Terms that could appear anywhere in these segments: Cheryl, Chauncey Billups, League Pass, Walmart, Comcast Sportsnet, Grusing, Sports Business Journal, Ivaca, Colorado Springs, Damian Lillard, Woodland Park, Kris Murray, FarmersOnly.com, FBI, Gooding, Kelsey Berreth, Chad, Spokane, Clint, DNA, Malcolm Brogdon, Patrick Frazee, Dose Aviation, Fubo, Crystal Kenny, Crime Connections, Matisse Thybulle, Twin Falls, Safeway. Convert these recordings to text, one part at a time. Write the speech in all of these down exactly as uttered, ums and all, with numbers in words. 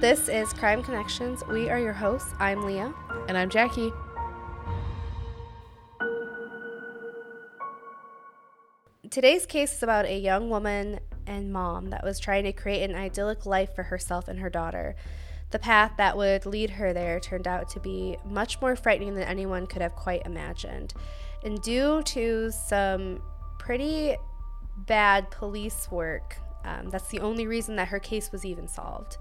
This is Crime Connections. We are your hosts. I'm Leah. And I'm Jackie. Today's case is about a young woman and mom that was trying to create an idyllic life for herself and her daughter. The path that would lead her there turned out to be much more frightening than anyone could have quite imagined. And due to some pretty bad police work, um, that's the only reason that her case was even solved.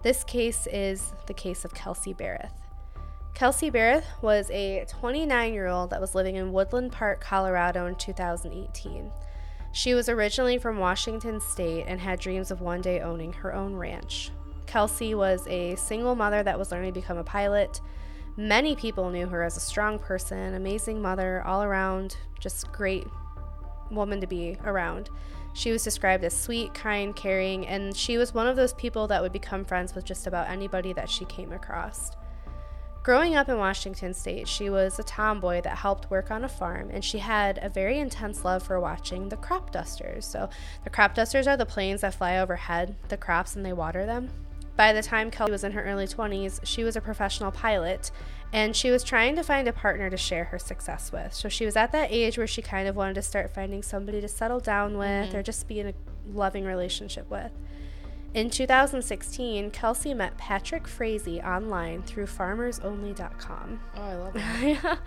This case is the case of Kelsey Berreth. Kelsey Berreth was a twenty-nine-year-old that was living in Woodland Park, Colorado in two thousand eighteen. She was originally from Washington State and had dreams of one day owning her own ranch. Kelsey was a single mother that was learning to become a pilot. Many people knew her as a strong person, amazing mother, all around, just great woman to be around. She was described as sweet, kind, caring, and she was one of those people that would become friends with just about anybody that she came across. Growing up in Washington State, she was a tomboy that helped work on a farm, and she had a very intense love for watching the crop dusters. So the crop dusters are the planes that fly overhead, the crops, and they water them. By the time Kelsey was in her early twenties, she was a professional pilot, and she was trying to find a partner to share her success with. So she was at that age where she kind of wanted to start finding somebody to settle down with, mm-hmm. or just be in a loving relationship with. In two thousand sixteen, Kelsey met Patrick Frazee online through Farmers Only dot com. Oh, I love that.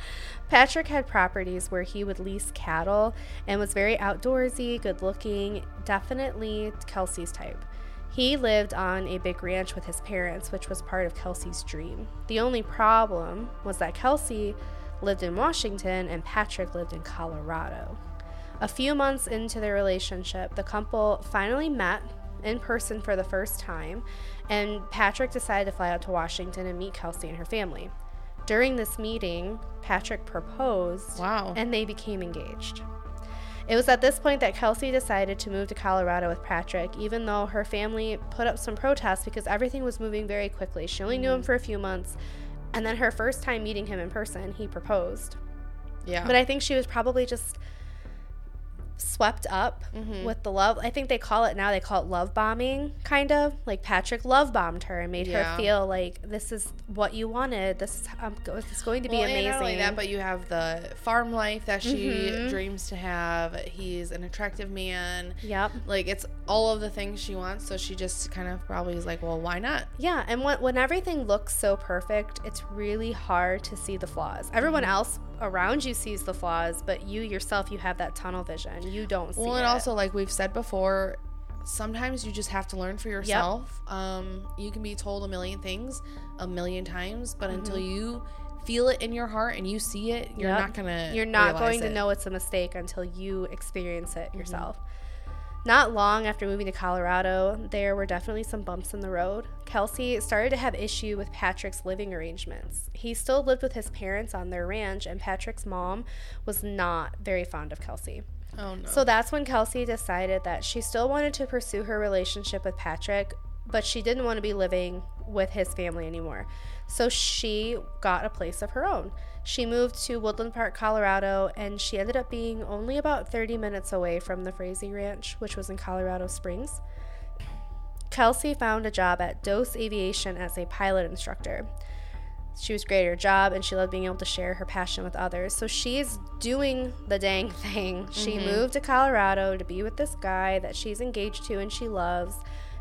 Patrick had properties where he would lease cattle and was very outdoorsy, good-looking, definitely Kelsey's type. He lived on a big ranch with his parents, which was part of Kelsey's dream. The only problem was that Kelsey lived in Washington and Patrick lived in Colorado. A few months into their relationship, the couple finally met in person for the first time, and Patrick decided to fly out to Washington and meet Kelsey and her family. During this meeting, Patrick proposed, wow. and they became engaged. It was at this point that Kelsey decided to move to Colorado with Patrick, even though her family put up some protests because everything was moving very quickly. She only mm. knew him for a few months, and then her first time meeting him in person, he proposed. Yeah. But I think she was probably just swept up mm-hmm. with the love. I think they call it now, they call it love bombing, kind of. Like, Patrick love bombed her and made yeah. her feel like this is what you wanted. This is, um, this is going to be well, amazing. And not only that, but you have the farm life that she mm-hmm. dreams to have. He's an attractive man. Yep. Like, it's all of the things she wants, so she just kind of probably is like, well, why not? Yeah, and when, when everything looks so perfect, it's really hard to see the flaws. Everyone mm-hmm. else around you sees the flaws, but you yourself, you have that tunnel vision. You don't see it. Well, and it. also, like we've said before, sometimes you just have to learn for yourself. Yep. Um, you can be told a million things a million times, but mm-hmm. until you feel it in your heart and you see it, you're yep. not gonna You're not going it. to know it's a mistake until you experience it yourself. Mm-hmm. Not long after moving to Colorado, there were definitely some bumps in the road. Kelsey started to have issue with Patrick's living arrangements. He still lived with his parents on their ranch, and Patrick's mom was not very fond of Kelsey. Oh, no. So that's when Kelsey decided that she still wanted to pursue her relationship with Patrick, but she didn't want to be living with his family anymore. So she got a place of her own. She moved to Woodland Park, Colorado, and she ended up being only about thirty minutes away from the Frazee Ranch, which was in Colorado Springs. Kelsey found a job at Dose Aviation as a pilot instructor. She was great at her job, and she loved being able to share her passion with others. So she's doing the dang thing. Mm-hmm. She moved to Colorado to be with this guy that she's engaged to and she loves.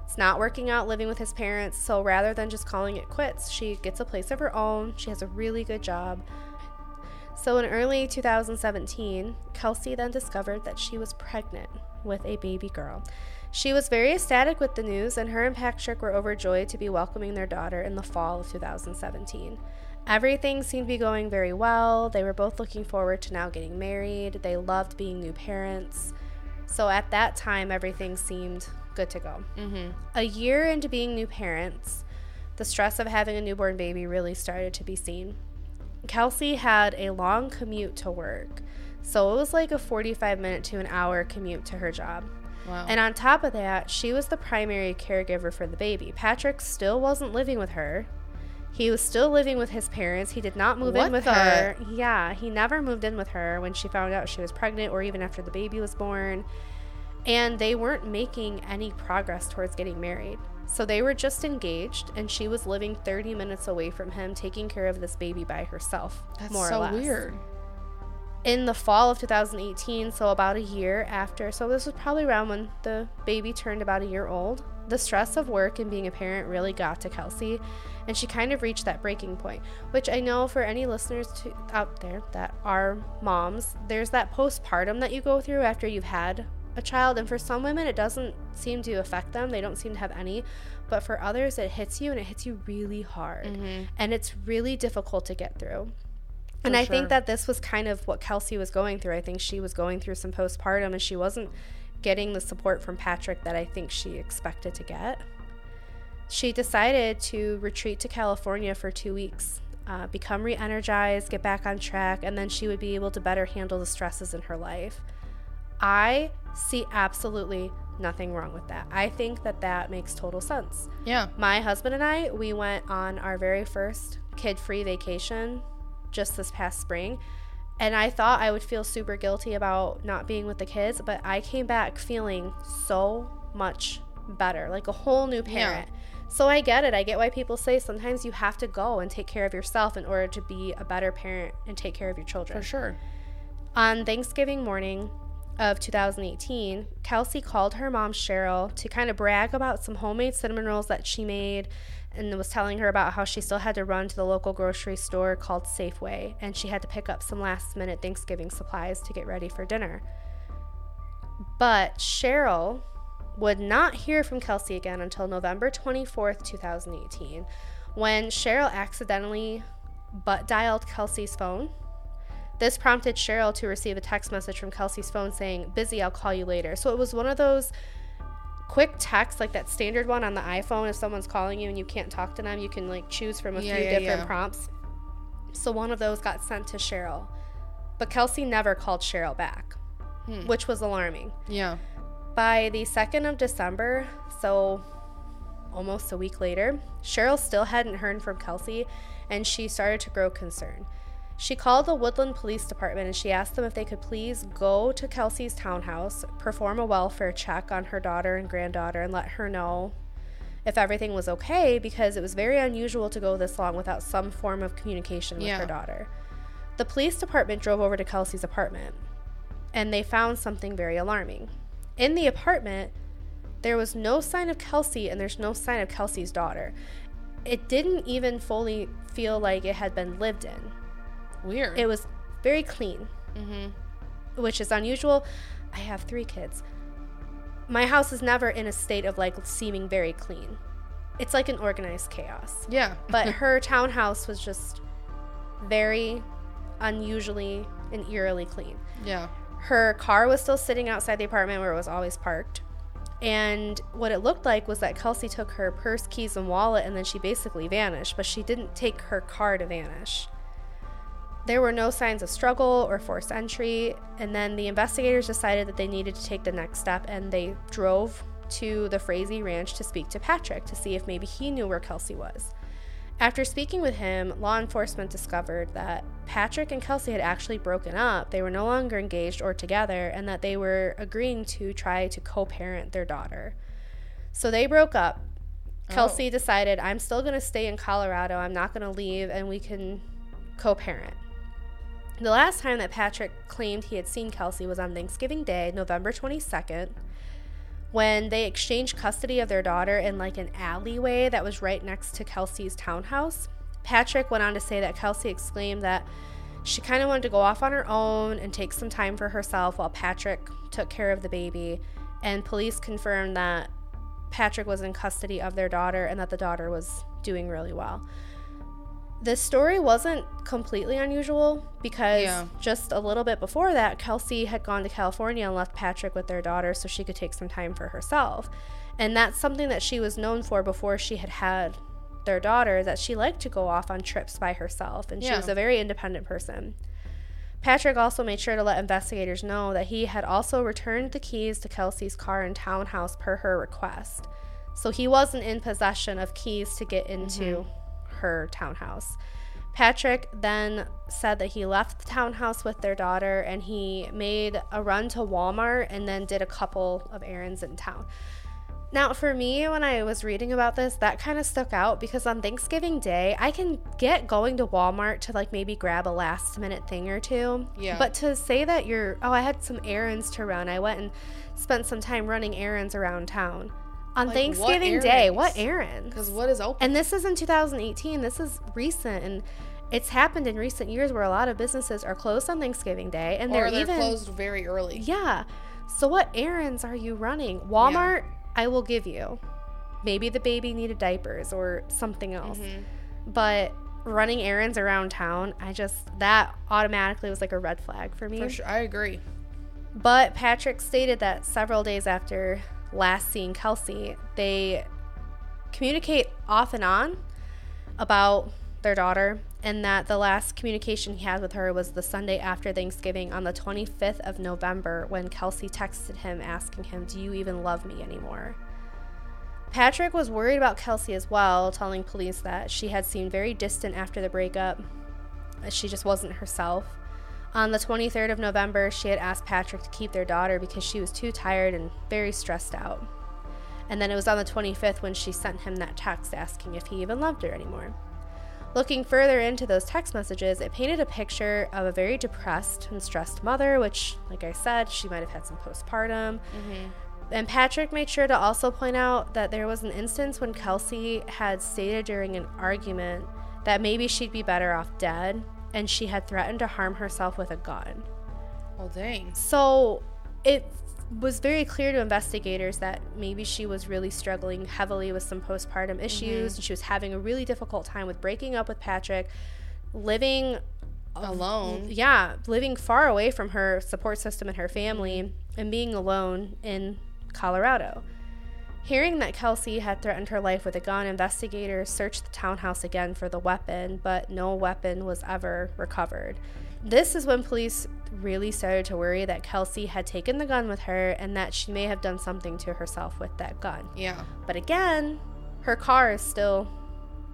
It's not working out living with his parents, so rather than just calling it quits, she gets a place of her own. She has a really good job. So in early two thousand seventeen, Kelsey then discovered that she was pregnant with a baby girl. She was very ecstatic with the news, and her and Patrick were overjoyed to be welcoming their daughter in the fall of two thousand seventeen. Everything seemed to be going very well. They were both looking forward to now getting married. They loved being new parents. So at that time, everything seemed good to go. Mm-hmm. A year into being new parents, the stress of having a newborn baby really started to be seen. Kelsey had a long commute to work, so it was like a forty-five minute to an hour commute to her job. Wow. And on top of that, she was the primary caregiver for the baby. Patrick still wasn't living with her. He was still living with his parents. He did not move what in with the? her. Yeah, he never moved in with her when she found out she was pregnant or even after the baby was born. And they weren't making any progress towards getting married. So they were just engaged, and she was living thirty minutes away from him, taking care of this baby by herself. That's more or less. So weird. In the fall of two thousand eighteen, so about a year after, so this was probably around when the baby turned about a year old, the stress of work and being a parent really got to Kelsey, and she kind of reached that breaking point, which I know for any listeners to, out there that are moms, there's that postpartum that you go through after you've had a child, and for some women it doesn't seem to affect them, they don't seem to have any, but for others it hits you, and it hits you really hard, mm-hmm. and it's really difficult to get through. For and I sure. think that this was kind of what Kelsey was going through. I think she was going through some postpartum, and she wasn't getting the support from Patrick that I think she expected to get. She decided to retreat to California for two weeks, uh, become re-energized, get back on track, and then she would be able to better handle the stresses in her life. I see absolutely nothing wrong with that. I think that that makes total sense. Yeah. My husband and I, we went on our very first kid-free vacation just this past spring, and I thought I would feel super guilty about not being with the kids, but I came back feeling so much better, like a whole new parent. Yeah. So I get it. I get why people say sometimes you have to go and take care of yourself in order to be a better parent and take care of your children. For sure. On Thanksgiving morning of two thousand eighteen, Kelsey called her mom, Cheryl, to kind of brag about some homemade cinnamon rolls that she made, and was telling her about how she still had to run to the local grocery store called Safeway, and she had to pick up some last-minute Thanksgiving supplies to get ready for dinner. But Cheryl would not hear from Kelsey again until November twenty-fourth, twenty eighteen, when Cheryl accidentally butt-dialed Kelsey's phone. This prompted Cheryl to receive a text message from Kelsey's phone saying, "Busy, I'll call you later." So it was one of those quick texts, like that standard one on the iPhone. If someone's calling you and you can't talk to them, you can like choose from a yeah, few yeah, different yeah. prompts. So one of those got sent to Cheryl, but Kelsey never called Cheryl back, hmm. which was alarming. Yeah. By the second of December, so almost a week later, Cheryl still hadn't heard from Kelsey, and she started to grow concerned. She called the Woodland Police Department, and she asked them if they could please go to Kelsey's townhouse, perform a welfare check on her daughter and granddaughter, and let her know if everything was okay, because it was very unusual to go this long without some form of communication with yeah. her daughter. The police department drove over to Kelsey's apartment, and they found something very alarming. In the apartment, there was no sign of Kelsey, and there's no sign of Kelsey's daughter. It didn't even fully feel like it had been lived in. Weird. It was very clean, mm-hmm. which is unusual. I have three kids. My house is never in a state of like seeming very clean. It's like an organized chaos. Yeah. But her townhouse was just very unusually and eerily clean. Yeah. Her car was still sitting outside the apartment where it was always parked. And what it looked like was that Kelsey took her purse, keys, and wallet, and then she basically vanished, but she didn't take her car to vanish. There were no signs of struggle or forced entry, and then the investigators decided that they needed to take the next step, and they drove to the Frazee Ranch to speak to Patrick to see if maybe he knew where Kelsey was. After speaking with him, law enforcement discovered that Patrick and Kelsey had actually broken up. They were no longer engaged or together, and that they were agreeing to try to co-parent their daughter. So they broke up. Oh. Kelsey decided, I'm still going to stay in Colorado. I'm not going to leave, and we can co-parent. The last time that Patrick claimed he had seen Kelsey was on Thanksgiving Day, November twenty-second, when they exchanged custody of their daughter in like an alleyway that was right next to Kelsey's townhouse. Patrick went on to say that Kelsey exclaimed that she kind of wanted to go off on her own and take some time for herself while Patrick took care of the baby, and police confirmed that Patrick was in custody of their daughter and that the daughter was doing really well. This story wasn't completely unusual because yeah. just a little bit before that, Kelsey had gone to California and left Patrick with their daughter so she could take some time for herself. And that's something that she was known for before she had had their daughter, that she liked to go off on trips by herself. And yeah. she was a very independent person. Patrick also made sure to let investigators know that he had also returned the keys to Kelsey's car and townhouse per her request. So he wasn't in possession of keys to get into... Mm-hmm. her townhouse. Patrick then said that he left the townhouse with their daughter, and he made a run to Walmart and then did a couple of errands in town. Now, for me, when I was reading about this, that kind of stuck out because on Thanksgiving Day, I can get going to Walmart to, like, maybe grab a last-minute thing or two. Yeah. But to say that you're, oh, I had some errands to run. I went and spent some time running errands around town. On like, Thanksgiving what Day, what errands? Because what is open? And this is in two thousand eighteen. This is recent, and it's happened in recent years where a lot of businesses are closed on Thanksgiving Day. and Or they're, they're even, closed very early. Yeah. So what errands are you running? Walmart? Yeah. I will give you. Maybe the baby needed diapers or something else. Mm-hmm. But running errands around town, I just, that automatically was like a red flag for me. For sure. I agree. But Patrick stated that several days after last seeing Kelsey, they communicate off and on about their daughter, and that the last communication he had with her was the Sunday after Thanksgiving on the twenty-fifth of November, when Kelsey texted him asking him, "Do you even love me anymore?" Patrick was worried about Kelsey as well, telling police that she had seemed very distant after the breakup. She just wasn't herself. On the twenty-third of November, she had asked Patrick to keep their daughter because she was too tired and very stressed out. And then it was on the twenty-fifth when she sent him that text asking if he even loved her anymore. Looking further into those text messages, it painted a picture of a very depressed and stressed mother, which, like I said, she might have had some postpartum. Mm-hmm. And Patrick made sure to also point out that there was an instance when Kelsey had stated during an argument that maybe she'd be better off dead, and she had threatened to harm herself with a gun. Well, dang. So it was very clear to investigators that maybe she was really struggling heavily with some postpartum issues, mm-hmm. and she was having a really difficult time with breaking up with Patrick, living alone. Of, yeah, living far away from her support system and her family, and being alone in Colorado. Hearing that Kelsey had threatened her life with a gun, investigators searched the townhouse again for the weapon, but no weapon was ever recovered. This is when police really started to worry that Kelsey had taken the gun with her and that she may have done something to herself with that gun. Yeah. But again, her car is still,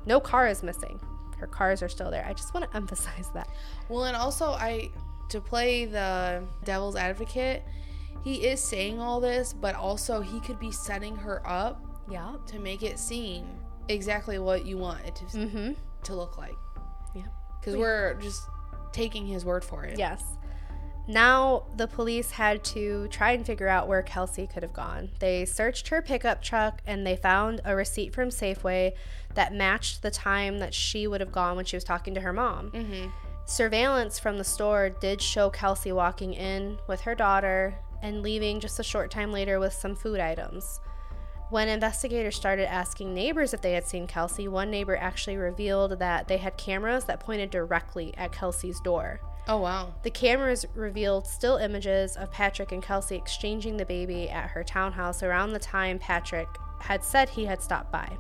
no car is missing. Her cars are still there. I just want to emphasize that. Well, and also I, to play the devil's advocate, he is saying all this, but also he could be setting her up yeah. to make it seem exactly what you want it to, mm-hmm. to look like. Yeah. Because we're just taking his word for it. Yes. Now the police had to try and figure out where Kelsey could have gone. They searched her pickup truck, and they found a receipt from Safeway that matched the time that she would have gone when she was talking to her mom. Mm-hmm. Surveillance from the store did show Kelsey walking in with her daughter and leaving just a short time later with some food items. When investigators started asking neighbors if they had seen Kelsey, one neighbor actually revealed that they had cameras that pointed directly at Kelsey's door. Oh, wow. The cameras revealed still images of Patrick and Kelsey exchanging the baby at her townhouse around the time Patrick had said he had stopped by.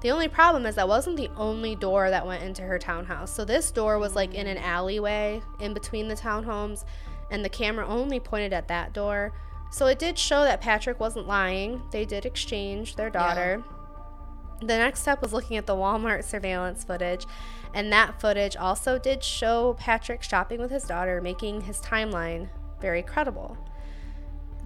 The only problem is that wasn't the only door that went into her townhouse. So this door was like in an alleyway in between the townhomes, and the camera only pointed at that door. So it did show that Patrick wasn't lying. They did exchange their daughter. Yeah. The next step was looking at the Walmart surveillance footage, and that footage also did show Patrick shopping with his daughter, making his timeline very credible.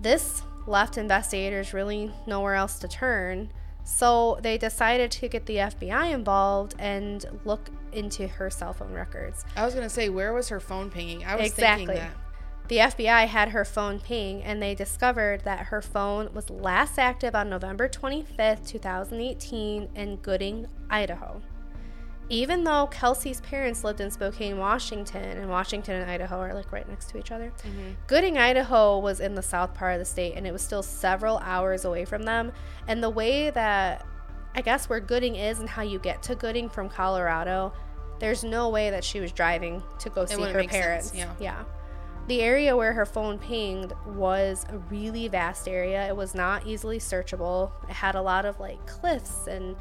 This left investigators really nowhere else to turn, so they decided to get the F B I involved and look into her cell phone records. I was going to say, where was her phone pinging? I was exactly. thinking that. The F B I had her phone ping, and they discovered that her phone was last active on November twenty-fifth, twenty eighteen in Gooding, Idaho. Even though Kelsey's parents lived in Spokane, Washington, and Washington and Idaho are like right next to each other, mm-hmm. Gooding, Idaho was in the south part of the state, and it was still several hours away from them. And the way that, I guess where Gooding is and how you get to Gooding from Colorado, there's no way that she was driving to go see her parents. Sense, yeah. yeah. The area where her phone pinged was a really vast area. It was not easily searchable. It had a lot of like cliffs and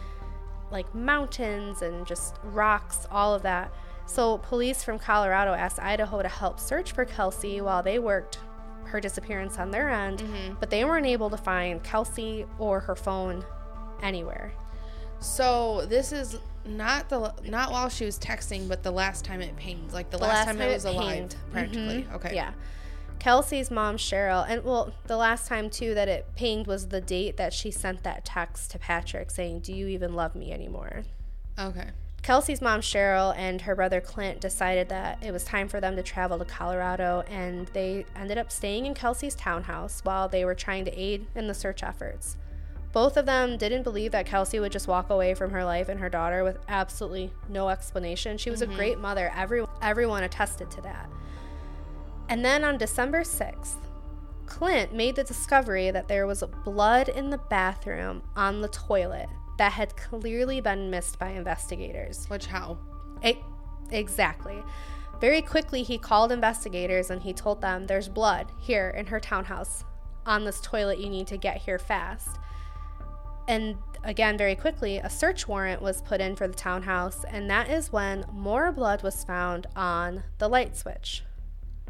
like mountains and just rocks, all of that. So police from Colorado asked Idaho to help search for Kelsey while they worked her disappearance on their end, mm-hmm. but they weren't able to find Kelsey or her phone anywhere. So this is not the not while she was texting, but the last time it pinged, like the, the last, last time, time it was alive, practically. Mm-hmm. Okay. Yeah. Kelsey's mom, Cheryl, and well, the last time too that it pinged was the date that she sent that text to Patrick saying, "Do you even love me anymore?" Okay. Kelsey's mom, Cheryl, and her brother, Clint, decided that it was time for them to travel to Colorado, and they ended up staying in Kelsey's townhouse while they were trying to aid in the search efforts. Both of them didn't believe that Kelsey would just walk away from her life and her daughter with absolutely no explanation. She was mm-hmm. a great mother. Every, everyone attested to that. And then on December sixth, Clint made the discovery that there was blood in the bathroom on the toilet that had clearly been missed by investigators. Which how? It, exactly. Very quickly, he called investigators and he told them, "There's blood here in her townhouse on this toilet. You need to get here fast." And again, very quickly, a search warrant was put in for the townhouse, and that is when more blood was found on the light switch,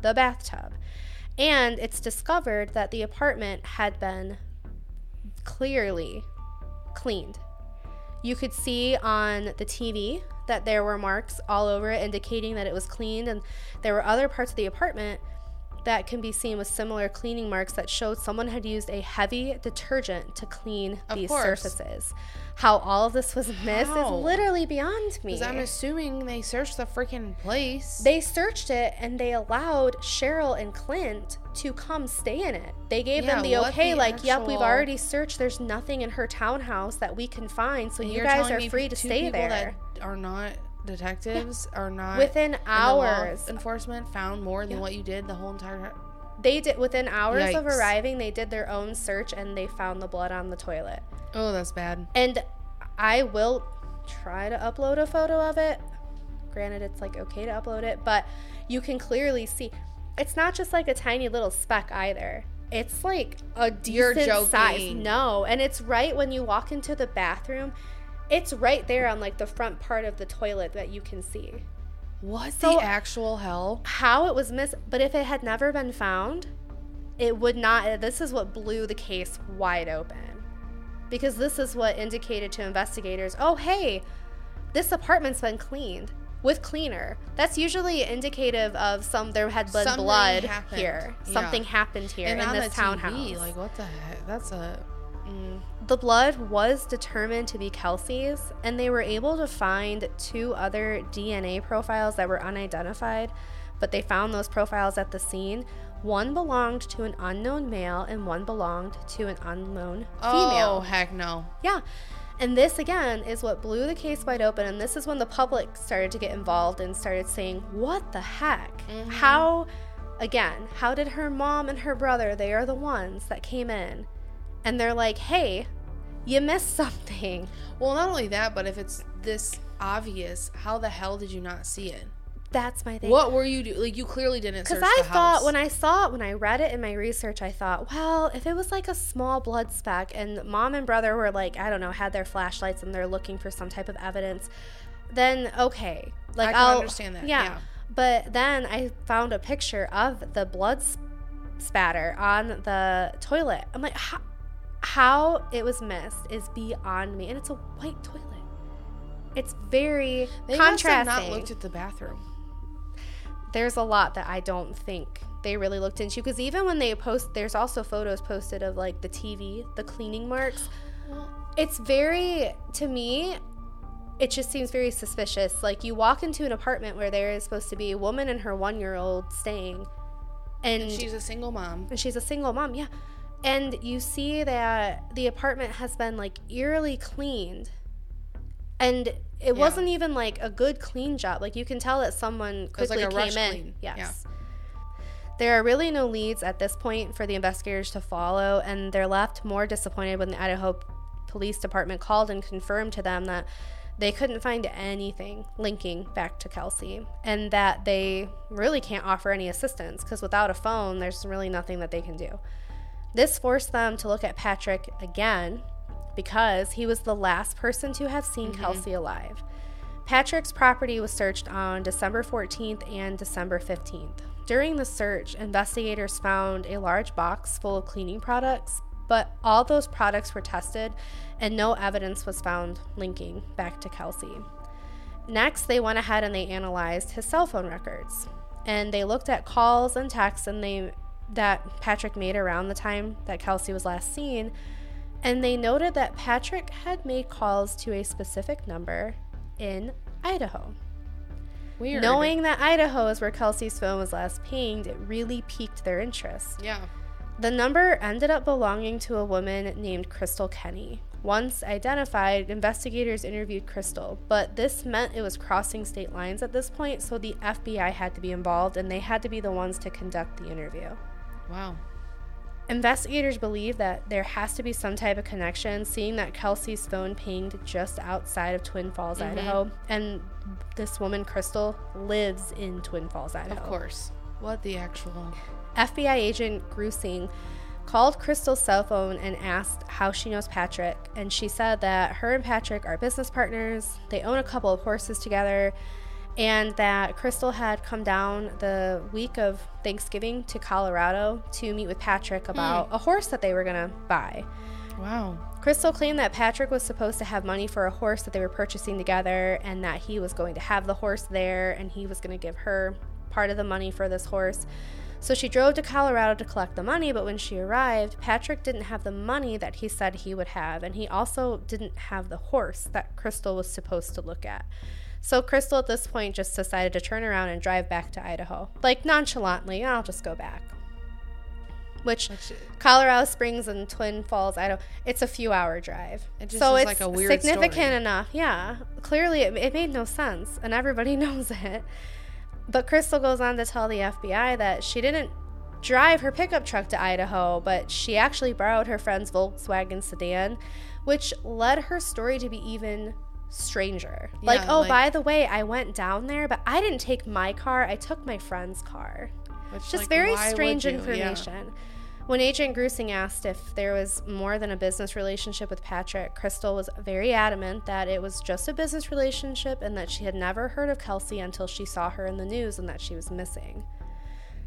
the bathtub. And it's discovered that the apartment had been clearly cleaned. You could see on the T V that there were marks all over it indicating that it was cleaned, and there were other parts of the apartment that can be seen with similar cleaning marks that showed someone had used a heavy detergent to clean of these course. surfaces. How all of this was missed How? is literally beyond me. Because I'm assuming they searched the freaking place. They searched it, and they allowed Cheryl and Clint to come stay in it. They gave yeah, them the okay, the like, actual... yep, we've already searched. There's nothing in her townhouse that we can find, so and you guys are free to stay there. That are not... detectives yeah. are not within hours. Law enforcement found more than yeah. what you did the whole entire. They did within hours Yikes. of arriving. They did their own search and they found the blood on the toilet. Oh, that's bad. And I will try to upload a photo of it. Granted, it's like okay to upload it, but you can clearly see it's not just like a tiny little speck either. It's like a decent size. No, and it's right when you walk into the bathroom. It's right there on, like, the front part of the toilet that you can see. What so the actual hell? How it was missed. But if it had never been found, it would not. This is what blew the case wide open. Because this is what indicated to investigators, oh, hey, this apartment's been cleaned with cleaner. That's usually indicative of some, there had been Something blood happened. here. Yeah. Something happened here and in this townhouse. T V, like, what the heck? That's a... The blood was determined to be Kelsey's, and they were able to find two other D N A profiles that were unidentified, but they found those profiles at the scene. One belonged to an unknown male, and one belonged to an unknown female. Oh, heck no. Yeah. And this, again, is what blew the case wide open, and this is when the public started to get involved and started saying, what the heck? Mm-hmm. How, again, how did her mom and her brother, they are the ones that came in, and they're like, hey, you missed something. Well, not only that, but if it's this obvious, how the hell did you not see it? That's my thing. What were you doing? Like, you clearly didn't search the house. Because I thought when I saw it, when I read it in my research, I thought, well, if it was like a small blood speck and mom and brother were like, I don't know, had their flashlights and they're looking for some type of evidence, then okay. Like, I can I'll, understand that. Yeah. yeah. But then I found a picture of the blood spatter on the toilet. I'm like, how? How it was missed is beyond me, and it's a white toilet. It's very they contrasting. They must have not looked at the bathroom. There's a lot that I don't think they really looked into, because even when they post, there's also photos posted of like the T V, the cleaning marks. It's very, to me, it just seems very suspicious. Like, you walk into an apartment where there is supposed to be a woman and her one-year-old staying, and, and she's a single mom. And she's a single mom, yeah. And you see that the apartment has been, like, eerily cleaned. And it yeah. wasn't even, like, a good clean job. Like, you can tell that someone quickly like a came rush in. Clean. Yes. Yeah. There are really no leads at this point for the investigators to follow, and they're left more disappointed when the Idaho Police Department called and confirmed to them that they couldn't find anything linking back to Kelsey, and that they really can't offer any assistance, because without a phone, there's really nothing that they can do. This forced them to look at Patrick again, because he was the last person to have seen mm-hmm. Kelsey alive. Patrick's property was searched on December fourteenth and December fifteenth. During the search, investigators found a large box full of cleaning products, but all those products were tested and no evidence was found linking back to Kelsey. Next, they went ahead and they analyzed his cell phone records, and they looked at calls and texts, and they that Patrick made around the time that Kelsey was last seen, and they noted that Patrick had made calls to a specific number in Idaho. Weird. Knowing that Idaho is where Kelsey's phone was last pinged, it really piqued their interest. Yeah. The number ended up belonging to a woman named Crystal Kenny. Once identified, investigators interviewed Crystal, but this meant it was crossing state lines at this point, so the F B I had to be involved, and they had to be the ones to conduct the interview. Wow. Investigators believe that there has to be some type of connection, seeing that Kelsey's phone pinged just outside of Twin Falls, mm-hmm. Idaho, and this woman, Crystal, lives in Twin Falls, Idaho. Of course. What the actual... F B I agent Grusing called Crystal's cell phone and asked how she knows Patrick, and she said that her and Patrick are business partners, they own a couple of horses together, and that Crystal had come down the week of Thanksgiving to Colorado to meet with Patrick about mm. a horse that they were going to buy. Wow. Crystal claimed that Patrick was supposed to have money for a horse that they were purchasing together, and that he was going to have the horse there, and he was going to give her part of the money for this horse. So she drove to Colorado to collect the money, but when she arrived, Patrick didn't have the money that he said he would have, and he also didn't have the horse that Crystal was supposed to look at. So Crystal at this point just decided to turn around and drive back to Idaho. Like, nonchalantly, I'll just go back. Which, Colorado Springs and Twin Falls, Idaho, it's a few-hour drive. It just so is it's like a weird significant story. Enough, yeah. Clearly, it, it made no sense, and everybody knows it. But Crystal goes on to tell the F B I that she didn't drive her pickup truck to Idaho, but she actually borrowed her friend's Volkswagen sedan, which led her story to be even stranger. Yeah, like, oh, like, by the way, I went down there, but I didn't take my car. I took my friend's car. Which, Just like, very strange information. Yeah. When Agent Grusing asked if there was more than a business relationship with Patrick, Crystal was very adamant that it was just a business relationship and that she had never heard of Kelsey until she saw her in the news and that she was missing.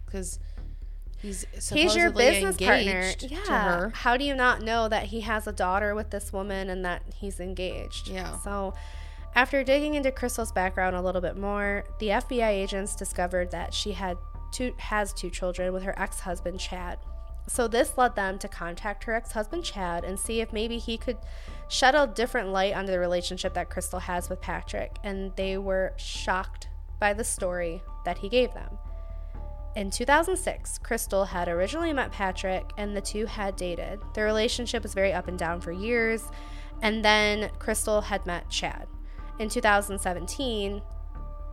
Because he's supposedly engaged to her. He's your business partner. Yeah. How do you not know that he has a daughter with this woman and that he's engaged? Yeah. So... after digging into Crystal's background a little bit more, the F B I agents discovered that she had two, has two children with her ex-husband, Chad. So this led them to contact her ex-husband, Chad, and see if maybe he could shed a different light onto the relationship that Crystal has with Patrick, and they were shocked by the story that he gave them. In two thousand six, Crystal had originally met Patrick, and the two had dated. Their relationship was very up and down for years, and then Crystal had met Chad. In two thousand seventeen,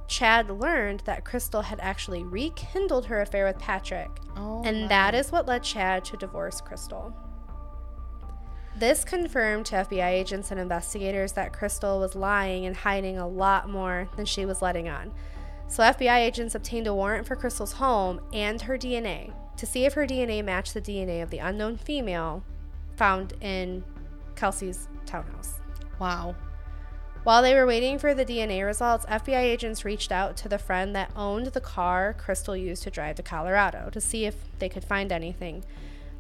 Chad learned that Crystal had actually rekindled her affair with Patrick, oh, and wow. that is what led Chad to divorce Crystal. This confirmed to F B I agents and investigators that Crystal was lying and hiding a lot more than she was letting on. So F B I agents obtained a warrant for Crystal's home and her D N A to see if her D N A matched the D N A of the unknown female found in Kelsey's townhouse. Wow. While they were waiting for the D N A results, F B I agents reached out to the friend that owned the car Crystal used to drive to Colorado to see if they could find anything.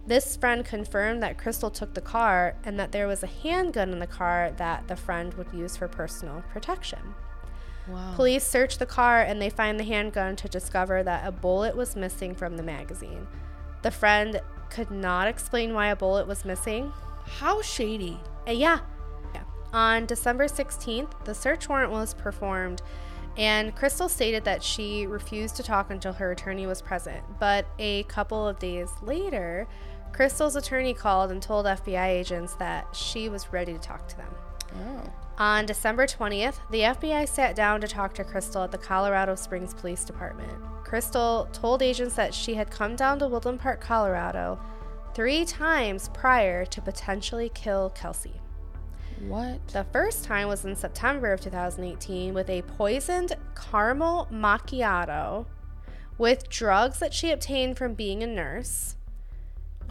This friend confirmed that Crystal took the car and that there was a handgun in the car that the friend would use for personal protection. Wow. Police searched the car and they find the handgun to discover that a bullet was missing from the magazine. The friend could not explain why a bullet was missing. How shady. Uh, yeah. On December sixteenth, the search warrant was performed, and Crystal stated that she refused to talk until her attorney was present. But a couple of days later, Crystal's attorney called and told F B I agents that she was ready to talk to them. Oh. On December twentieth, the F B I sat down to talk to Crystal at the Colorado Springs Police Department. Crystal told agents that she had come down to Woodland Park, Colorado, three times prior to potentially kill Kelsey. What? The first time was in September of two thousand eighteen with a poisoned caramel macchiato with drugs that she obtained from being a nurse.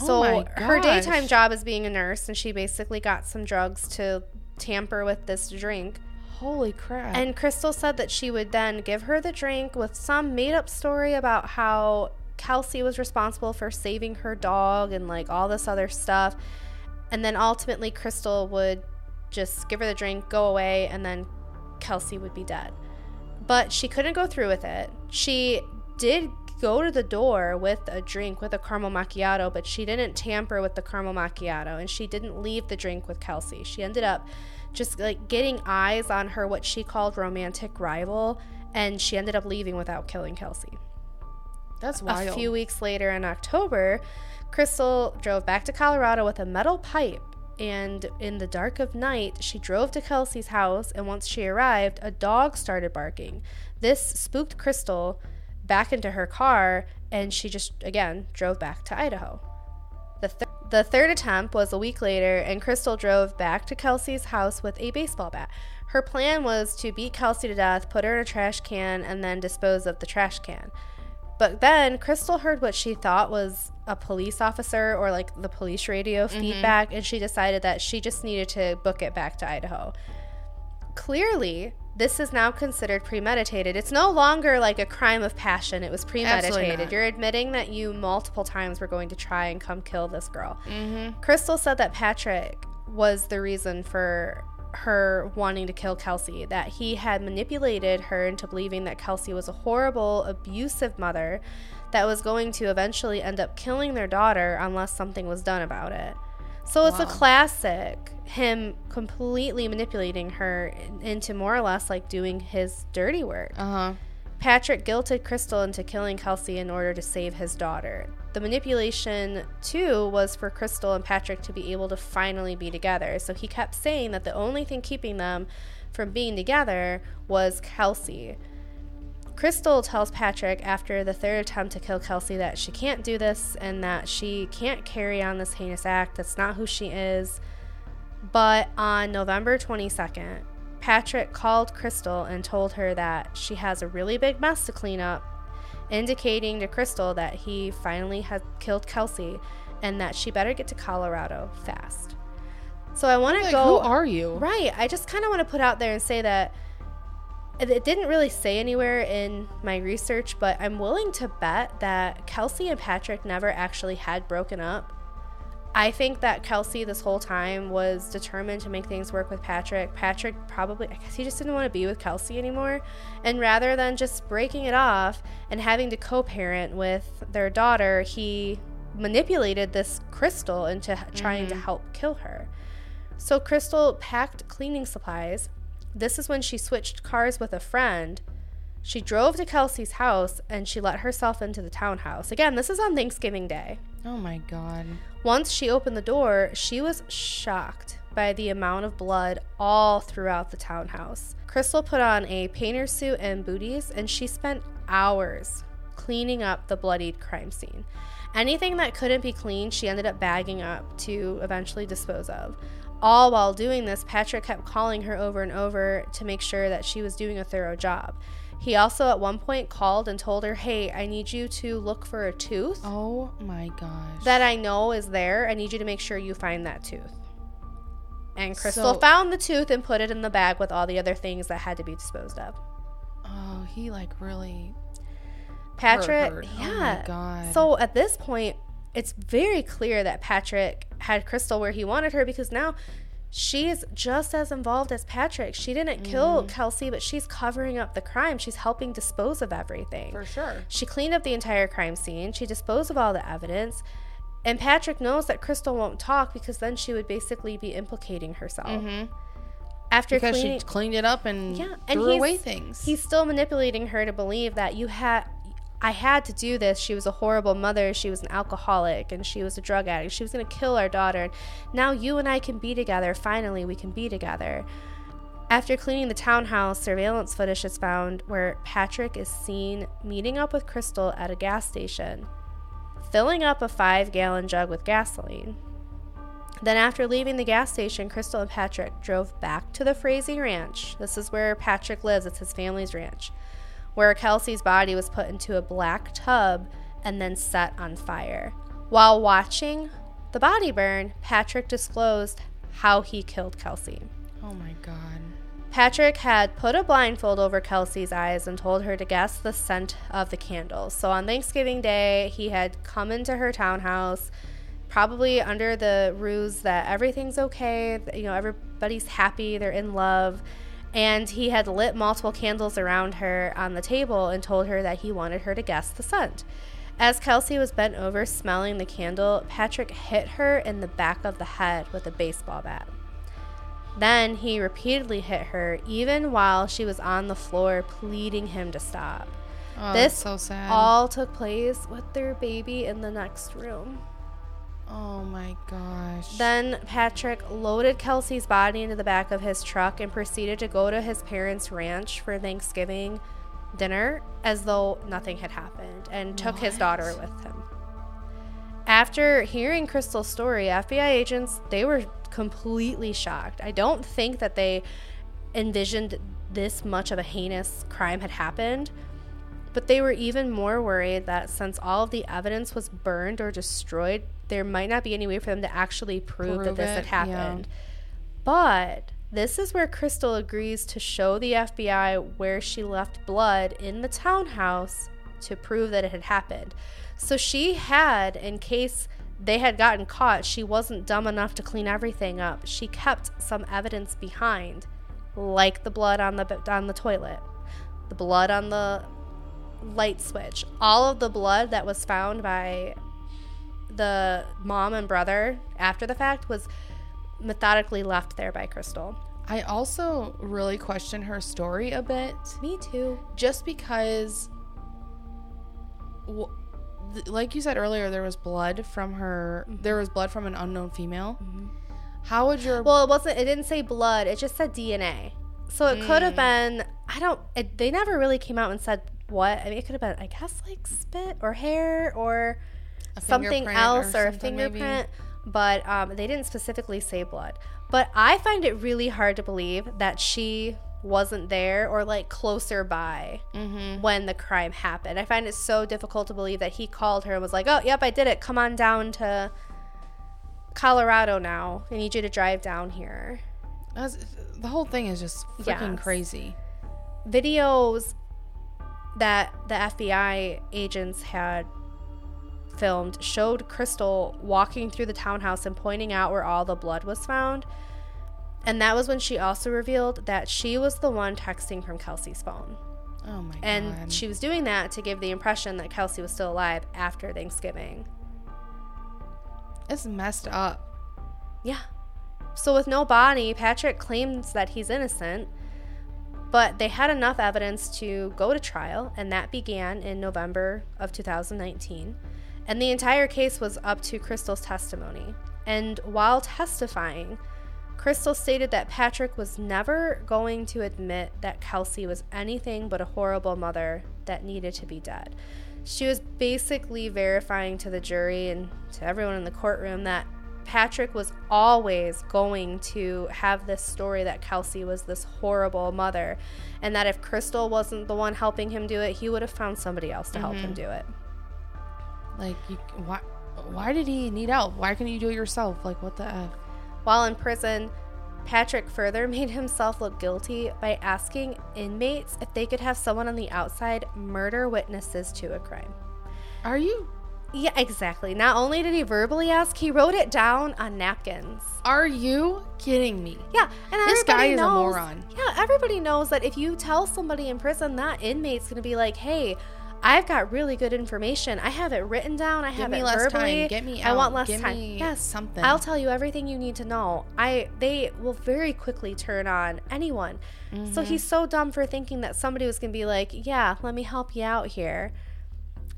Oh so my gosh. Her daytime job is being a nurse, and she basically got some drugs to tamper with this drink. Holy crap. And Crystal said that she would then give her the drink with some made-up story about how Kelsey was responsible for saving her dog and like all this other stuff. And then ultimately Crystal would just give her the drink, go away, and then Kelsey would be dead. But she couldn't go through with it. She did go to the door with a drink, with a caramel macchiato, but she didn't tamper with the caramel macchiato, and she didn't leave the drink with Kelsey. She ended up just like getting eyes on her, what she called romantic rival, and she ended up leaving without killing Kelsey. That's wild. A few weeks later in October, Crystal drove back to Colorado with a metal pipe, and in the dark of night, she drove to Kelsey's house, and once she arrived, a dog started barking. This spooked Crystal back into her car, and she just, again, drove back to Idaho. The, th- the third attempt was a week later, and Crystal drove back to Kelsey's house with a baseball bat. Her plan was to beat Kelsey to death, put her in a trash can, and then dispose of the trash can. But then Crystal heard what she thought was a police officer or like the police radio feedback, mm-hmm. and she decided that she just needed to book it back to Idaho. Clearly, this is now considered premeditated. It's no longer like a crime of passion. It was premeditated. You're admitting that you multiple times were going to try and come kill this girl. Mm-hmm. Crystal said that Patrick was the reason for her wanting to kill Kelsey, that he had manipulated her into believing that Kelsey was a horrible, abusive mother that was going to eventually end up killing their daughter unless something was done about it. So it's wow. a classic, him completely manipulating her into more or less like doing his dirty work. Uh-huh. Patrick guilted Crystal into killing Kelsey in order to save his daughter. The manipulation, too, was for Crystal and Patrick to be able to finally be together. So he kept saying that the only thing keeping them from being together was Kelsey. Crystal tells Patrick after the third attempt to kill Kelsey that she can't do this and that she can't carry on this heinous act. That's not who she is. But on November twenty-second, Patrick called Crystal and told her that she has a really big mess to clean up, indicating to Crystal that he finally had killed Kelsey and that she better get to Colorado fast. So I want to like, go... Who are you? Right. I just kind of want to put out there and say that it didn't really say anywhere in my research, but I'm willing to bet that Kelsey and Patrick never actually had broken up. I think that Kelsey this whole time was determined to make things work with Patrick. Patrick probably, I guess he just didn't want to be with Kelsey anymore. And rather than just breaking it off and having to co-parent with their daughter, he manipulated this Crystal into trying mm-hmm. to help kill her. So Crystal packed cleaning supplies. This is when she switched cars with a friend. She drove to Kelsey's house, and she let herself into the townhouse. Again, this is on Thanksgiving Day. Oh, my God. Once she opened the door, she was shocked by the amount of blood all throughout the townhouse. Crystal put on a painter suit and booties, and she spent hours cleaning up the bloodied crime scene. Anything that couldn't be cleaned, she ended up bagging up to eventually dispose of. All while doing this, Patrick kept calling her over and over to make sure that she was doing a thorough job. He also at one point called and told her, hey, I need you to look for a tooth. Oh, my gosh. That I know is there. I need you to make sure you find that tooth. And Crystal so, found the tooth and put it in the bag with all the other things that had to be disposed of. Oh, he like really... Patrick, hurt, hurt. Yeah. Oh, my God. So at this point, it's very clear that Patrick had Crystal where he wanted her because now... She's just as involved as Patrick. She didn't kill mm. Kelsey, but she's covering up the crime. She's helping dispose of everything. For sure. She cleaned up the entire crime scene. She disposed of all the evidence. And Patrick knows that Crystal won't talk because then she would basically be implicating herself. Mm-hmm. After because cleaning, she cleaned it up and, yeah, and threw away things. He's still manipulating her to believe that you had... I had to do this. She was a horrible mother. She was an alcoholic, and she was a drug addict. She was going to kill our daughter. And now you and I can be together. Finally, we can be together. After cleaning the townhouse, surveillance footage is found where Patrick is seen meeting up with Crystal at a gas station, filling up a five-gallon jug with gasoline. Then after leaving the gas station, Crystal and Patrick drove back to the Frazee Ranch. This is where Patrick lives. It's his family's ranch, where Kelsey's body was put into a black tub and then set on fire. While watching the body burn, Patrick disclosed how he killed Kelsey. Oh, my God. Patrick had put a blindfold over Kelsey's eyes and told her to guess the scent of the candles. So on Thanksgiving Day, he had come into her townhouse, probably under the ruse that everything's okay, you know, everybody's happy, they're in love. And he had lit multiple candles around her on the table and told her that he wanted her to guess the scent. As Kelsey was bent over smelling the candle, Patrick hit her in the back of the head with a baseball bat. Then he repeatedly hit her, even while she was on the floor pleading him to stop. Oh, this so sad. All took place with their baby in the next room. Oh, my gosh. Then Patrick loaded Kelsey's body into the back of his truck and proceeded to go to his parents' ranch for Thanksgiving dinner as though nothing had happened, and took what? his daughter with him. After hearing Crystal's story, F B I agents, they were completely shocked. I don't think that they envisioned this much of a heinous crime had happened, but they were even more worried that since all of the evidence was burned or destroyed, there might not be any way for them to actually prove, prove that this it. had happened. Yeah. But this is where Crystal agrees to show the F B I where she left blood in the townhouse to prove that it had happened. So she had, in case they had gotten caught, she wasn't dumb enough to clean everything up. She kept some evidence behind, like the blood on the on the toilet, the blood on the light switch, all of the blood that was found by the mom and brother after the fact was methodically left there by Crystal. I also really question her story a bit. Me too. Just because, like you said earlier, there was blood from her. Mm-hmm. There was blood from an unknown female. Mm-hmm. How would your? Well, it wasn't. It didn't say blood. It just said D N A. So it mm. could have been. I don't. It, they never really came out and said what. I mean, it could have been, I guess, like spit or hair or a something else, or, or something, a fingerprint. Maybe. But um, they didn't specifically say blood. But I find it really hard to believe that she wasn't there or, like, closer by mm-hmm. when the crime happened. I find it so difficult to believe that he called her and was like, oh, yep, I did it. Come on down to Colorado now. I need you to drive down here. That's, the whole thing is just freaking yes. crazy. Videos that the F B I agents had filmed showed Crystal walking through the townhouse and pointing out where all the blood was found, and that was when she also revealed that she was the one texting from Kelsey's phone. Oh my and God. And she was doing that to give the impression that Kelsey was still alive after Thanksgiving. It's messed up. Yeah. So with no body, Patrick claims that he's innocent, but they had enough evidence to go to trial, and that began in November of two thousand nineteen. And the entire case was up to Crystal's testimony. And while testifying, Crystal stated that Patrick was never going to admit that Kelsey was anything but a horrible mother that needed to be dead. She was basically verifying to the jury and to everyone in the courtroom that Patrick was always going to have this story that Kelsey was this horrible mother, and that if Crystal wasn't the one helping him do it, he would have found somebody else to mm-hmm. help him do it. Like, you, why, why did he need help? Why couldn't you do it yourself? Like, what the F? While in prison, Patrick further made himself look guilty by asking inmates if they could have someone on the outside murder witnesses to a crime. Are you? Yeah, exactly. Not only did he verbally ask, he wrote it down on napkins. Are you kidding me? Yeah. And this guy is knows, a moron. Yeah, everybody knows that if you tell somebody in prison, that inmate's going to be like, hey, I've got really good information. I have it written down. I Give have me it less verbally. Time. Get me out. I want less Give time. Me yes, something. I'll tell you everything you need to know. I they will very quickly turn on anyone. Mm-hmm. So he's so dumb for thinking that somebody was going to be like, "Yeah, let me help you out here."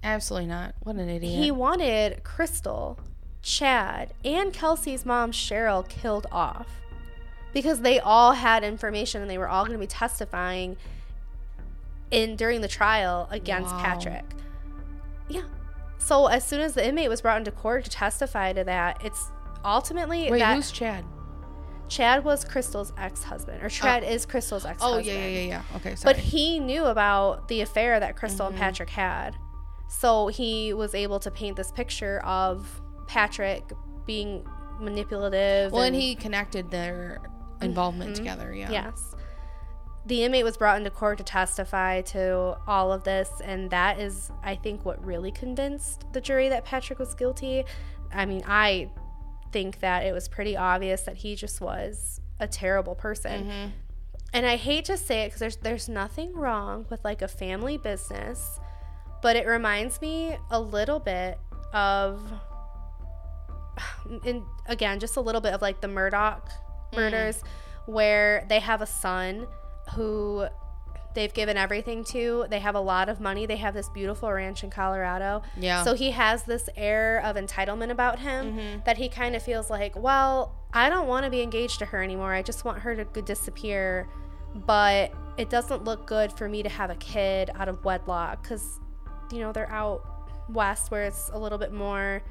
Absolutely not. What an idiot. He wanted Crystal, Chad, and Kelsey's mom Cheryl killed off because they all had information and they were all going to be testifying in during the trial against wow. Patrick. Yeah. So as soon as the inmate was brought into court to testify to that, it's ultimately Wait, that who's Chad? Chad was Crystal's ex-husband, or Chad oh. is Crystal's ex-husband. Oh, yeah, yeah, yeah, yeah. Okay, sorry. But he knew about the affair that Crystal mm-hmm. and Patrick had. So he was able to paint this picture of Patrick being manipulative. Well, and, and he connected their involvement mm-hmm. together, yeah. Yes. The inmate was brought into court to testify to all of this, and that is, I think, what really convinced the jury that Patrick was guilty. I mean, I think that it was pretty obvious that he just was a terrible person. Mm-hmm. And I hate to say it because there's, there's nothing wrong with like a family business, but it reminds me a little bit of, and again, just a little bit of like the Murdoch murders mm. where they have a son who they've given everything to. They have a lot of money. They have this beautiful ranch in Colorado. Yeah. So he has this air of entitlement about him mm-hmm. that he kind of feels like, well, I don't want to be engaged to her anymore. I just want her to disappear. But it doesn't look good for me to have a kid out of wedlock because, you know, they're out west where it's a little bit more,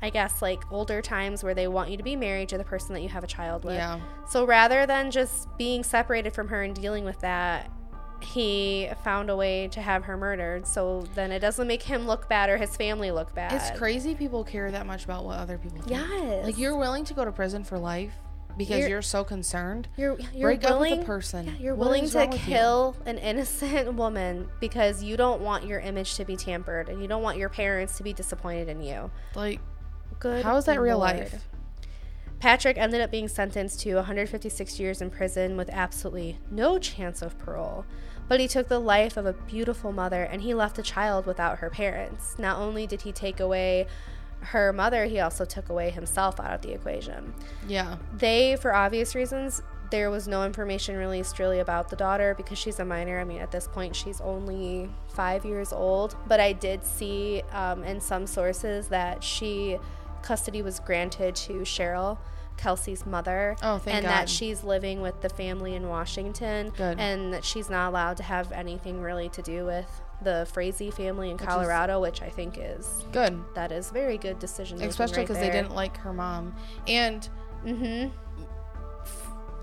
I guess, like older times where they want you to be married to the person that you have a child with. Yeah. So rather than just being separated from her and dealing with that, he found a way to have her murdered. So then it doesn't make him look bad or his family look bad. It's crazy people care that much about what other people think. Yes. Like, you're willing to go to prison for life because you're, you're so concerned. You're, you're Break willing, up with a person. Yeah, you're what willing to kill you? An innocent woman because you don't want your image to be tampered and you don't want your parents to be disappointed in you. Like, Good how is that Lord. Real life? Patrick ended up being sentenced to one hundred fifty-six years in prison with absolutely no chance of parole. But he took the life of a beautiful mother, and he left a child without her parents. Not only did he take away her mother, he also took away himself out of the equation. Yeah. They, for obvious reasons, there was no information released really about the daughter because she's a minor. I mean, at this point, she's only five years old. But I did see um, in some sources that she... custody was granted to Cheryl, Kelsey's mother. Oh, thank and God. That she's living with the family in Washington. Good. And that she's not allowed to have anything really to do with the Frazee family in which Colorado, which I think is good. That is very good decision making, especially because right they didn't like her mom. And mm-hmm.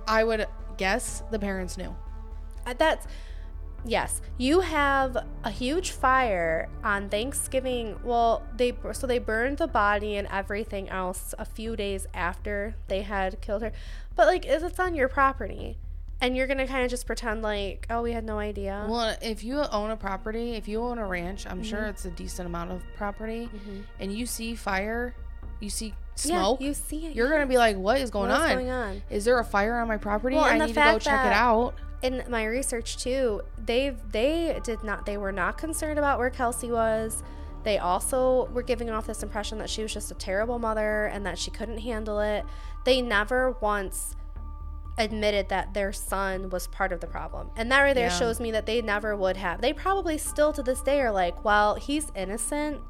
I would guess the parents knew. That's yes. You have a huge fire on Thanksgiving. Well, they so they burned the body and everything else a few days after they had killed her. But, like, it's on your property. And you're going to kind of just pretend like, oh, we had no idea. Well, if you own a property, if you own a ranch, I'm mm-hmm. sure it's a decent amount of property. Mm-hmm. And you see fire, you see smoke. Yeah, you see it. You're going to be like, what is going what on? What's going on? Is there a fire on my property? Well, I need to go check it out. In my research too, they they did not they were not concerned about where Kelsey was. They also were giving off this impression that she was just a terrible mother and that she couldn't handle it. They never once admitted that their son was part of the problem. And that right there yeah. shows me that they never would have. They probably still to this day are like, well, he's innocent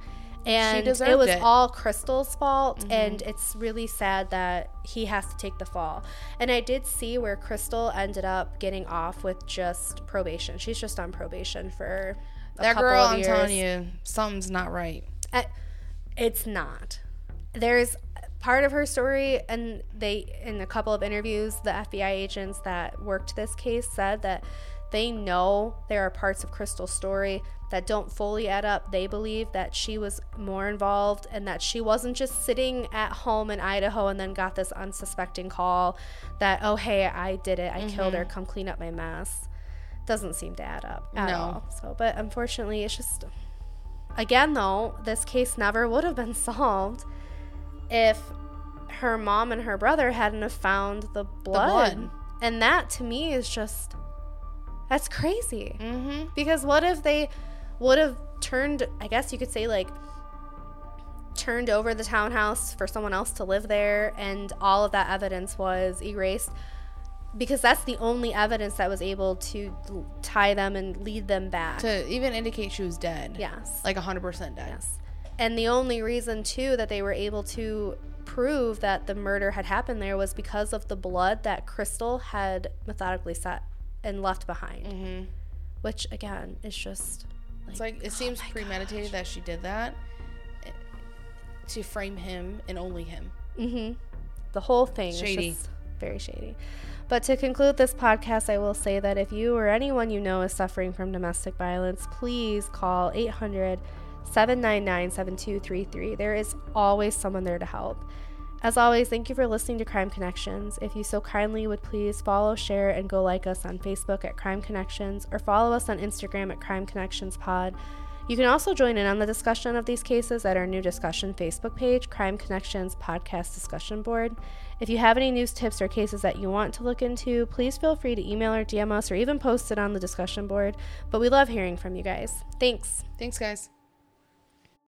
and she deserved it was it. all Crystal's fault mm-hmm. and it's really sad that he has to take the fall. And I did see where Crystal ended up getting off with just probation. She's just on probation for a that couple girl, of years. That girl, I'm telling you, something's not right. It's not. There's part of her story, and they in a couple of interviews, the F B I agents that worked this case said that they know there are parts of Crystal's story that don't fully add up. They believe that she was more involved and that she wasn't just sitting at home in Idaho and then got this unsuspecting call that, oh, hey, I did it. I mm-hmm. killed her. Come clean up my mess. Doesn't seem to add up at no. all. So, but unfortunately, it's just, again, though, this case never would have been solved if her mom and her brother hadn't have found the blood. The blood. And that, to me, is just, that's crazy. Mm-hmm. Because what if they would have turned, I guess you could say, like, turned over the townhouse for someone else to live there and all of that evidence was erased, because that's the only evidence that was able to tie them and lead them back to even indicate she was dead. Yes, like one hundred percent dead. Yes. And the only reason too that they were able to prove that the murder had happened there was because of the blood that Crystal had methodically set and left behind, mm-hmm. which again is just like, it's like it seems oh premeditated gosh. that she did that to frame him and only him. Mm-hmm. The whole thing shady. Is just very shady. But to conclude this podcast, I will say that if you or anyone you know is suffering from domestic violence, please call eight hundred, seven nine nine, seven two three three. There is always someone there to help. As always, thank you for listening to Crime Connections. If you so kindly would please follow, share, and go like us on Facebook at Crime Connections, or follow us on Instagram at Crime Connections Pod. You can also join in on the discussion of these cases at our new discussion Facebook page, Crime Connections Podcast Discussion Board. If you have any news tips or cases that you want to look into, please feel free to email or D M us or even post it on the discussion board. But we love hearing from you guys. Thanks. Thanks, guys.